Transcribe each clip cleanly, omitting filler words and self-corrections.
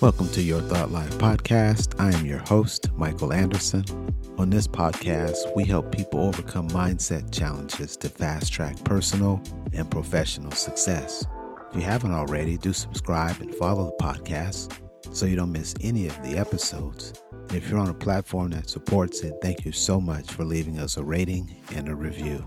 Welcome to Your Thought Life podcast. I am your host, Michael Anderson. On this podcast, we help people overcome mindset challenges to fast-track personal and professional success. If you haven't already, do subscribe and follow the podcast so you don't miss any of the episodes. And if you're on a platform that supports it, thank you so much for leaving us a rating and a review.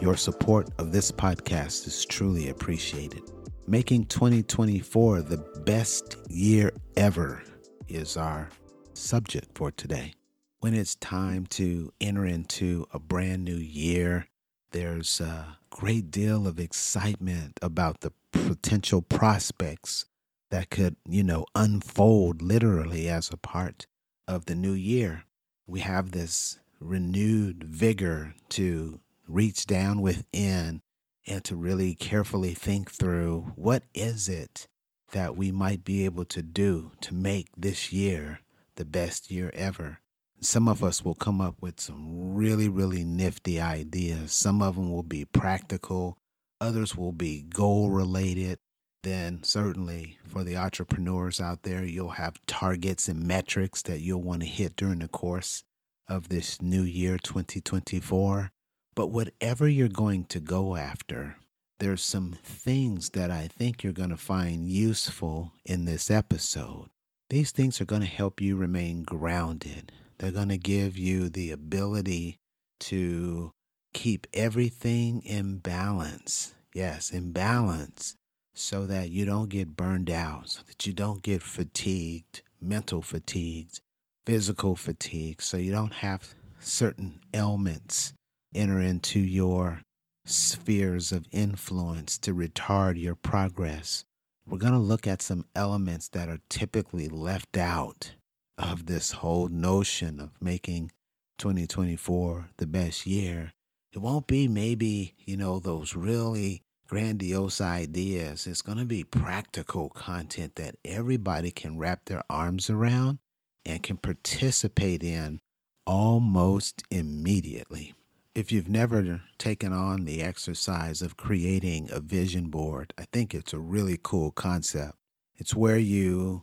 Your support of this podcast is truly appreciated. Making 2024 the best year ever is our subject for today. When it's time to enter into a brand new year, there's a great deal of excitement about the potential prospects that could, unfold literally as a part of the new year. We have this renewed vigor to reach down within and to really carefully think through what is it that we might be able to do to make this year the best year ever. Some of us will come up with some really, really nifty ideas. Some of them will be practical. Others will be goal related. Then certainly for the entrepreneurs out there, you'll have targets and metrics that you'll want to hit during the course of this new year, 2024. But whatever you're going to go after, there's some things that I think you're going to find useful in this episode. These things are going to help you remain grounded. They're going to give you the ability to keep everything in balance. Yes, in balance, so that you don't get burned out, so that you don't get fatigued, mental fatigued, physical fatigue, so you don't have certain ailments enter into your spheres of influence to retard your progress. We're going to look at some elements that are typically left out of this whole notion of making 2024 the best year. It won't be maybe, those really grandiose ideas. It's going to be practical content that everybody can wrap their arms around and can participate in almost immediately. If you've never taken on the exercise of creating a vision board, I think it's a really cool concept. It's where you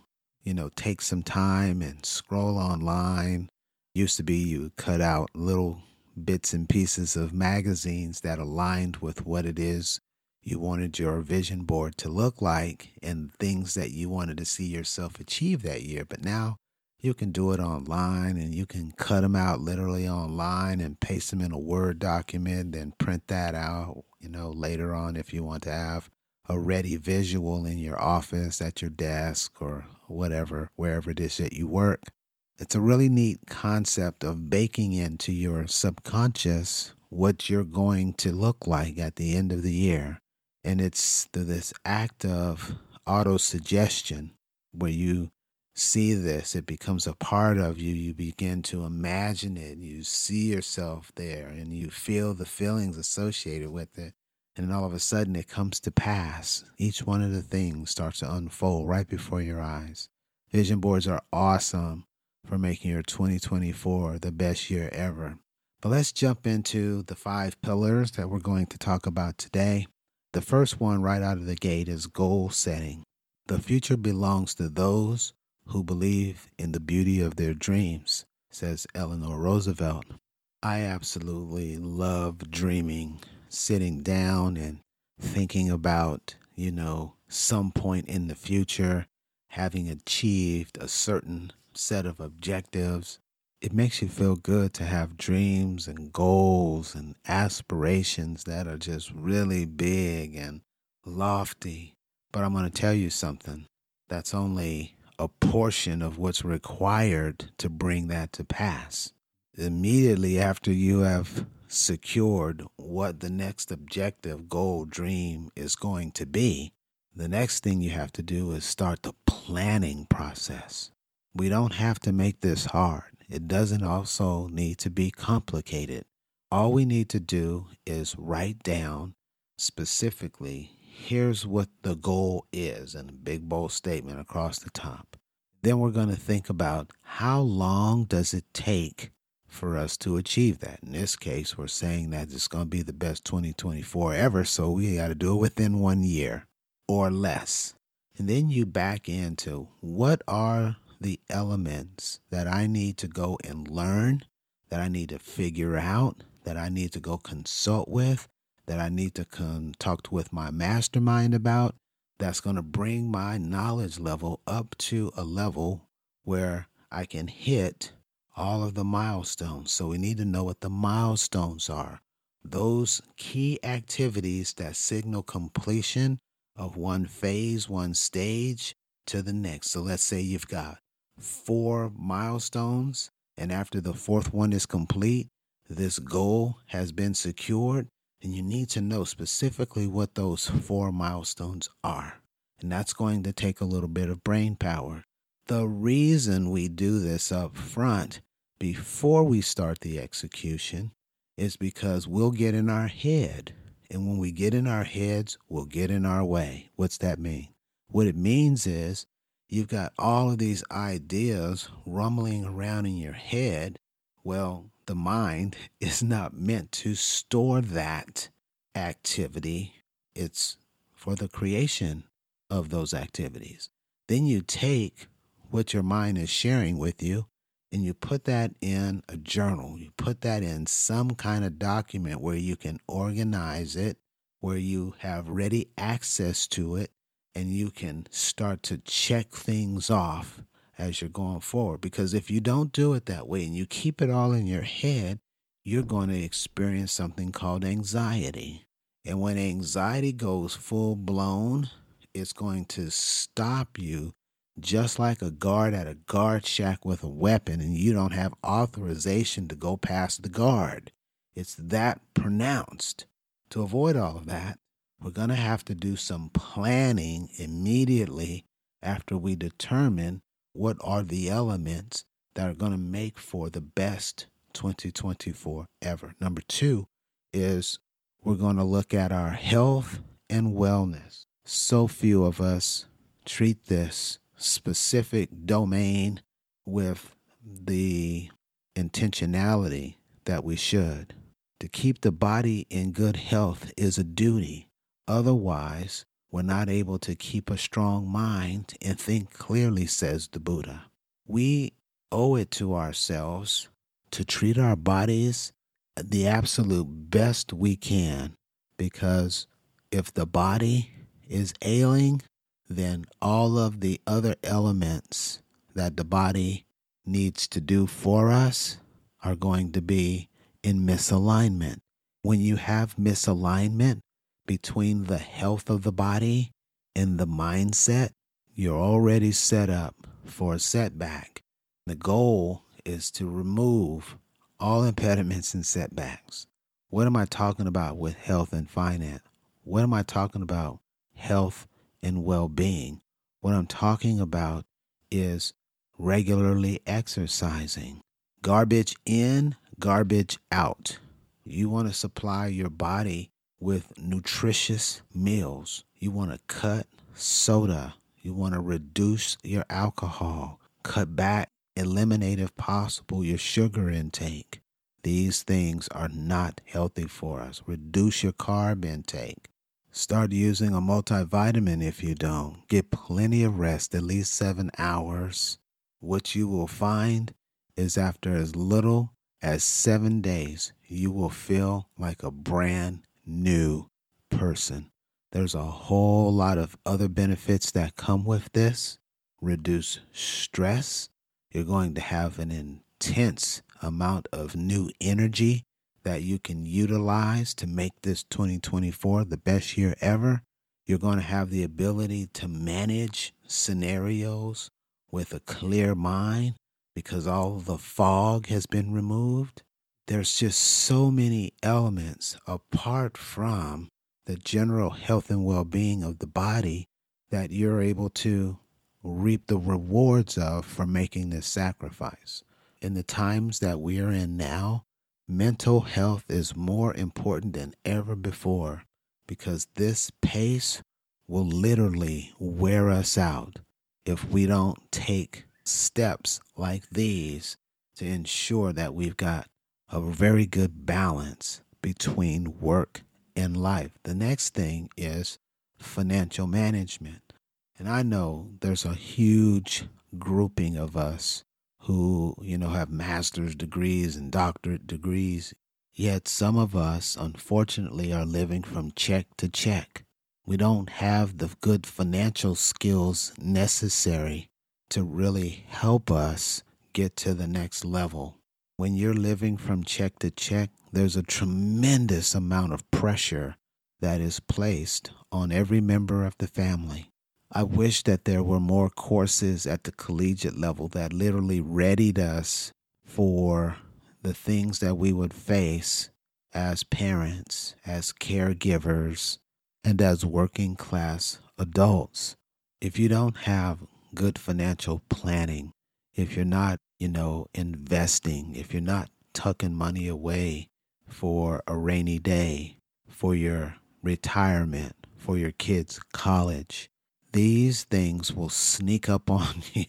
take some time and scroll online. Used to be you cut out little bits and pieces of magazines that aligned with what it is you wanted your vision board to look like and things that you wanted to see yourself achieve that year. But now you can do it online, and you can cut them out literally online and paste them in a Word document, then print that out, later on if you want to have a ready visual in your office, at your desk, or whatever, wherever it is that you work. It's a really neat concept of baking into your subconscious what you're going to look like at the end of the year. And it's this act of auto-suggestion where you see this, it becomes a part of you. You begin to imagine it. You see yourself there and you feel the feelings associated with it. And then all of a sudden it comes to pass. Each one of the things starts to unfold right before your eyes. Vision boards are awesome for making your 2024 the best year ever. But let's jump into the 5 pillars that we're going to talk about today. The first one right out of the gate is goal setting. The future belongs to those who believe in the beauty of their dreams, says Eleanor Roosevelt. I absolutely love dreaming, sitting down and thinking about, some point in the future, having achieved a certain set of objectives. It makes you feel good to have dreams and goals and aspirations that are just really big and lofty. But I'm going to tell you something. That's only a portion of what's required to bring that to pass. Immediately after you have secured what the next objective, goal, dream is going to be, the next thing you have to do is start the planning process. We don't have to make this hard. It doesn't also need to be complicated. All we need to do is write down specifically, here's what the goal is, in a big, bold statement across the top. Then we're going to think about how long does it take for us to achieve that. In this case, we're saying that it's going to be the best 2024 ever, so we got to do it within 1 year or less. And then you back into what are the elements that I need to go and learn, that I need to figure out, that I need to go consult with, that I need to come talk with my mastermind about, that's going to bring my knowledge level up to a level where I can hit all of the milestones. So we need to know what the milestones are. Those key activities that signal completion of one phase, one stage to the next. So let's say you've got 4 milestones, and after the 4th one is complete, this goal has been secured, and you need to know specifically what those 4 milestones are. And that's going to take a little bit of brain power. The reason we do this up front before we start the execution is because we'll get in our head. And when we get in our heads, we'll get in our way. What's that mean? What it means is you've got all of these ideas rumbling around in your head. Well, the mind is not meant to store that activity. It's for the creation of those activities. Then you take what your mind is sharing with you, and you put that in a journal. You put that in some kind of document where you can organize it, where you have ready access to it, and you can start to check things off as you're going forward. Because if you don't do it that way and you keep it all in your head, you're going to experience something called anxiety. And when anxiety goes full blown, it's going to stop you just like a guard at a guard shack with a weapon, and you don't have authorization to go past the guard. It's that pronounced. To avoid all of that, we're going to have to do some planning immediately after we determine what are the elements that are going to make for the best 2024 ever. Number 2 is we're going to look at our health and wellness. So few of us treat this specific domain with the intentionality that we should. To keep the body in good health is a duty. Otherwise, we're not able to keep a strong mind and think clearly, says the Buddha. We owe it to ourselves to treat our bodies the absolute best we can, because if the body is ailing, then all of the other elements that the body needs to do for us are going to be in misalignment. When you have misalignment between the health of the body and the mindset, you're already set up for a setback. The goal is to remove all impediments and setbacks. What am I talking about with health and finance? What am I talking about health and well-being? What I'm talking about is regularly exercising. Garbage in, garbage out. You want to supply your body with nutritious meals. You want to cut soda. You want to reduce your alcohol. Cut back, eliminate if possible, your sugar intake. These things are not healthy for us. Reduce your carb intake. Start using a multivitamin if you don't. Get plenty of rest, at least 7 hours. What you will find is after as little as 7 days, you will feel like a brand new person. There's a whole lot of other benefits that come with this. Reduce stress. You're going to have an intense amount of new energy that you can utilize to make this 2024 the best year ever. You're going to have the ability to manage scenarios with a clear mind because all the fog has been removed. There's just so many elements apart from the general health and well-being of the body that you're able to reap the rewards of for making this sacrifice. In the times that we are in now, mental health is more important than ever before because this pace will literally wear us out if we don't take steps like these to ensure that we've got a very good balance between work and life. The next thing is financial management. And I know there's a huge grouping of us who, have master's degrees and doctorate degrees. Yet some of us, unfortunately, are living from check to check. We don't have the good financial skills necessary to really help us get to the next level. When you're living from check to check, there's a tremendous amount of pressure that is placed on every member of the family. I wish that there were more courses at the collegiate level that literally readied us for the things that we would face as parents, as caregivers, and as working class adults. If you don't have good financial planning, if you're not, investing, if you're not tucking money away for a rainy day, for your retirement, for your kids' college, these things will sneak up on you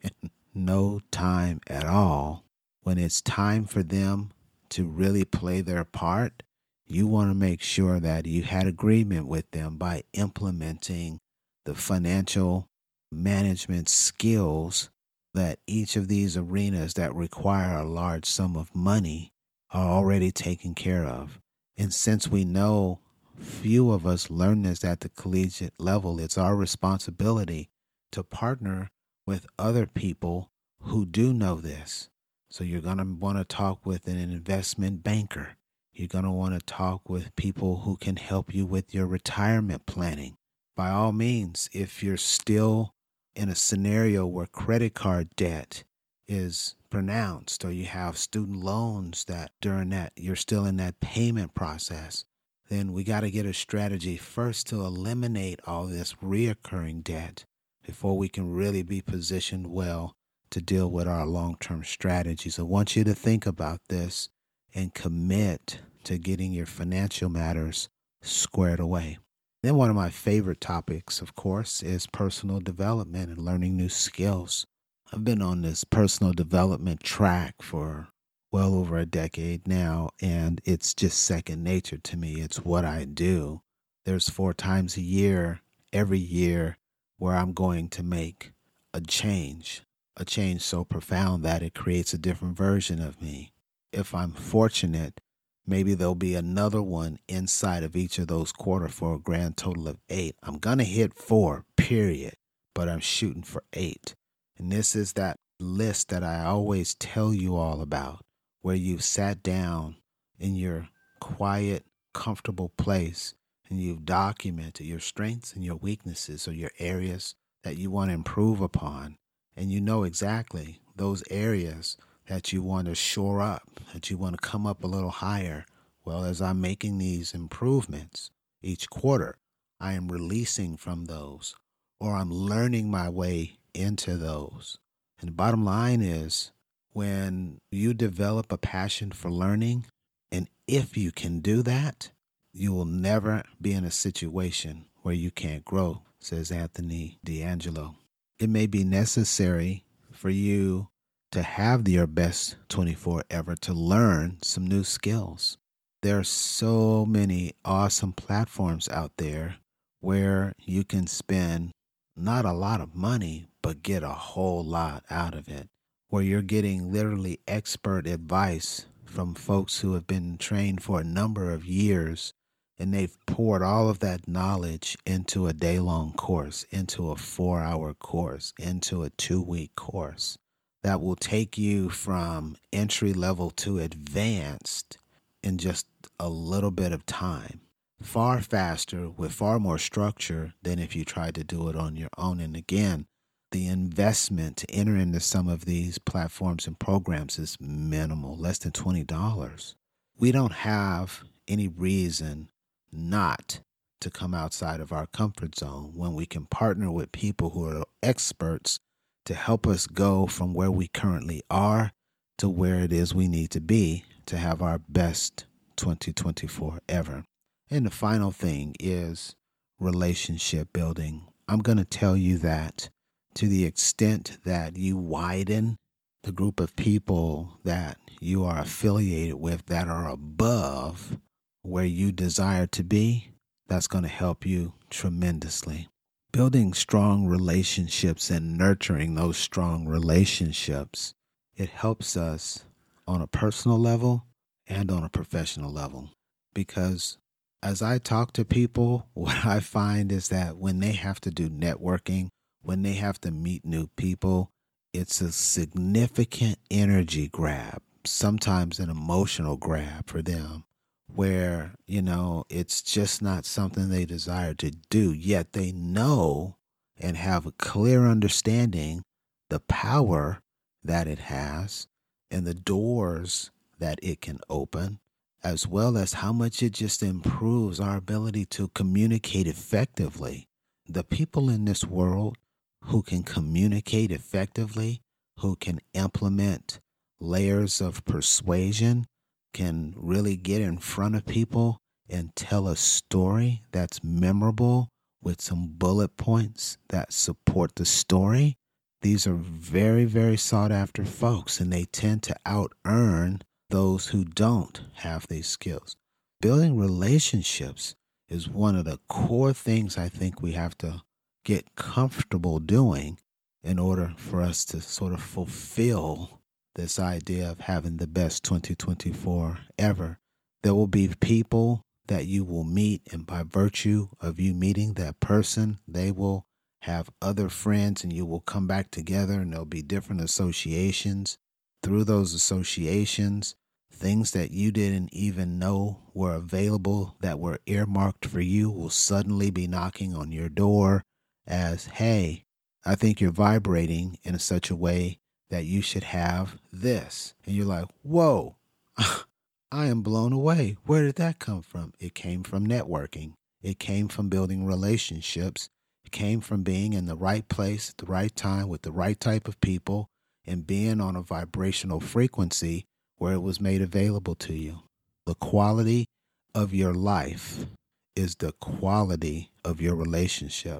in no time at all. When it's time for them to really play their part, you want to make sure that you had agreement with them by implementing the financial management skills that each of these arenas that require a large sum of money are already taken care of. And since we know few of us learn this at the collegiate level, it's our responsibility to partner with other people who do know this. So you're going to want to talk with an investment banker. You're going to want to talk with people who can help you with your retirement planning. By all means, if you're still in a scenario where credit card debt is pronounced, or you have student loans that during that you're still in that payment process, then we got to get a strategy first to eliminate all this reoccurring debt before we can really be positioned well to deal with our long-term strategies. I want you to think about this and commit to getting your financial matters squared away. Then one of my favorite topics, of course, is personal development and learning new skills. I've been on this personal development track for well over a decade now, and it's just second nature to me. It's what I do. There's 4 times a year, every year, where I'm going to make a change so profound that it creates a different version of me. If I'm fortunate, maybe there'll be another one inside of each of those quarters for a grand total of 8. I'm going to hit 4, period, but I'm shooting for 8. And this is that list that I always tell you all about, where you've sat down in your quiet, comfortable place and you've documented your strengths and your weaknesses or your areas that you want to improve upon. And you know exactly those areas that you want to shore up, that you want to come up a little higher. Well, as I'm making these improvements each quarter, I am releasing from those, or I'm learning my way into those. And the bottom line is, when you develop a passion for learning, and if you can do that, you will never be in a situation where you can't grow, says Anthony D'Angelo. It may be necessary for you to have your best 24 ever to learn some new skills. There are so many awesome platforms out there where you can spend not a lot of money, but get a whole lot out of it, where you're getting literally expert advice from folks who have been trained for a number of years, and they've poured all of that knowledge into a day-long course, into a 4-hour course, into a 2-week course that will take you from entry level to advanced in just a little bit of time, far faster, with far more structure than if you tried to do it on your own. And again, the investment to enter into some of these platforms and programs is minimal, less than $20. We don't have any reason not to come outside of our comfort zone when we can partner with people who are experts to help us go from where we currently are to where it is we need to be to have our best 2024 ever. And the final thing is relationship building. I'm going to tell you that to the extent that you widen the group of people that you are affiliated with that are above where you desire to be, that's going to help you tremendously. building strong relationships and nurturing those strong relationships, it helps us on a personal level and on a professional level. Because as I talk to people, what I find is that when they have to do networking, when they have to meet new people, it's a significant energy grab, sometimes an emotional grab for them, where, you know, it's just not something they desire to do, yet they know and have a clear understanding the power that it has and the doors that it can open, as well as how much it just improves our ability to communicate effectively. The people in this world who can communicate effectively, who can implement layers of persuasion, can really get in front of people and tell a story that's memorable with some bullet points that support the story. These are very, very sought after folks, and they tend to out-earn those who don't have these skills. Building relationships is one of the core things I think we have to get comfortable doing in order for us to sort of fulfill this idea of having the best 2024 ever. There will be people that you will meet, and by virtue of you meeting that person, they will have other friends and you will come back together, and there'll be different associations. Through those associations, things that you didn't even know were available that were earmarked for you will suddenly be knocking on your door as, hey, I think you're vibrating in such a way that you should have this. And you're like, whoa, I am blown away. Where did that come from? It came from networking. It came from building relationships. It came from being in the right place at the right time with the right type of people and being on a vibrational frequency where it was made available to you. The quality of your life is the quality of your relationship.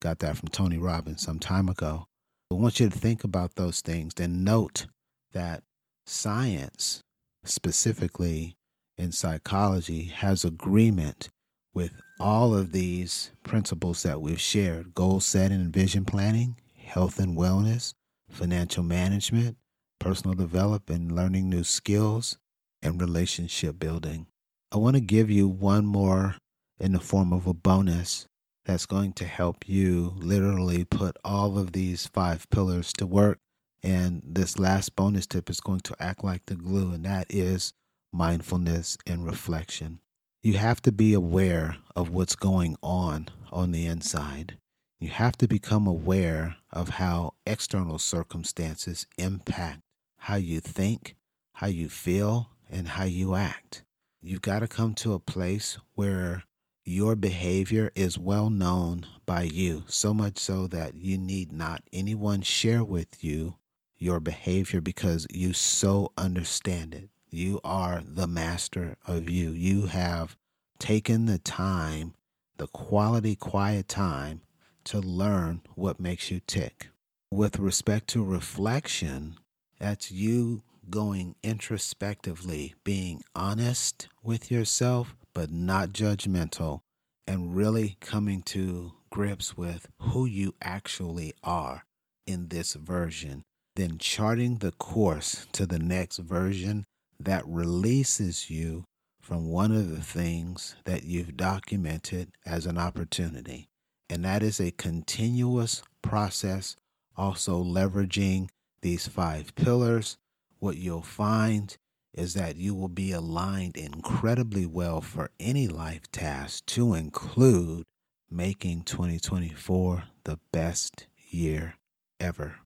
Got that from Tony Robbins some time ago. I want you to think about those things, then note that science, specifically in psychology, has agreement with all of these principles that we've shared: goal setting and vision planning, health and wellness, financial management, personal development, learning new skills, and relationship building. I want to give you one more in the form of a bonus that's going to help you literally put all of these 5 pillars to work. And this last bonus tip is going to act like the glue, and that is mindfulness and reflection. You have to be aware of what's going on the inside. You have to become aware of how external circumstances impact how you think, how you feel, and how you act. You've got to come to a place where your behavior is well known by you, so much so that you need not anyone share with you your behavior because you so understand it. You are the master of you. You have taken the time, the quality quiet time, to learn what makes you tick. With respect to reflection, that's you going introspectively, being honest with yourself, but not judgmental, and really coming to grips with who you actually are in this version, then charting the course to the next version that releases you from one of the things that you've documented as an opportunity. And that is a continuous process, also leveraging these 5 pillars. What you'll find is that you will be aligned incredibly well for any life task, to include making 2024 the best year ever.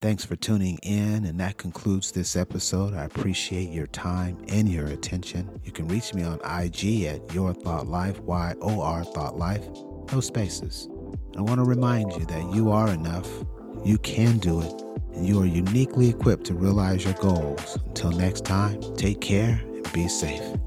Thanks for tuning in, and that concludes this episode. I appreciate your time and your attention. You can reach me on IG at Your Thought Life, YOR Thought Life, no spaces. I want to remind you that you are enough, you can do it, and you are uniquely equipped to realize your goals. Until next time, take care and be safe.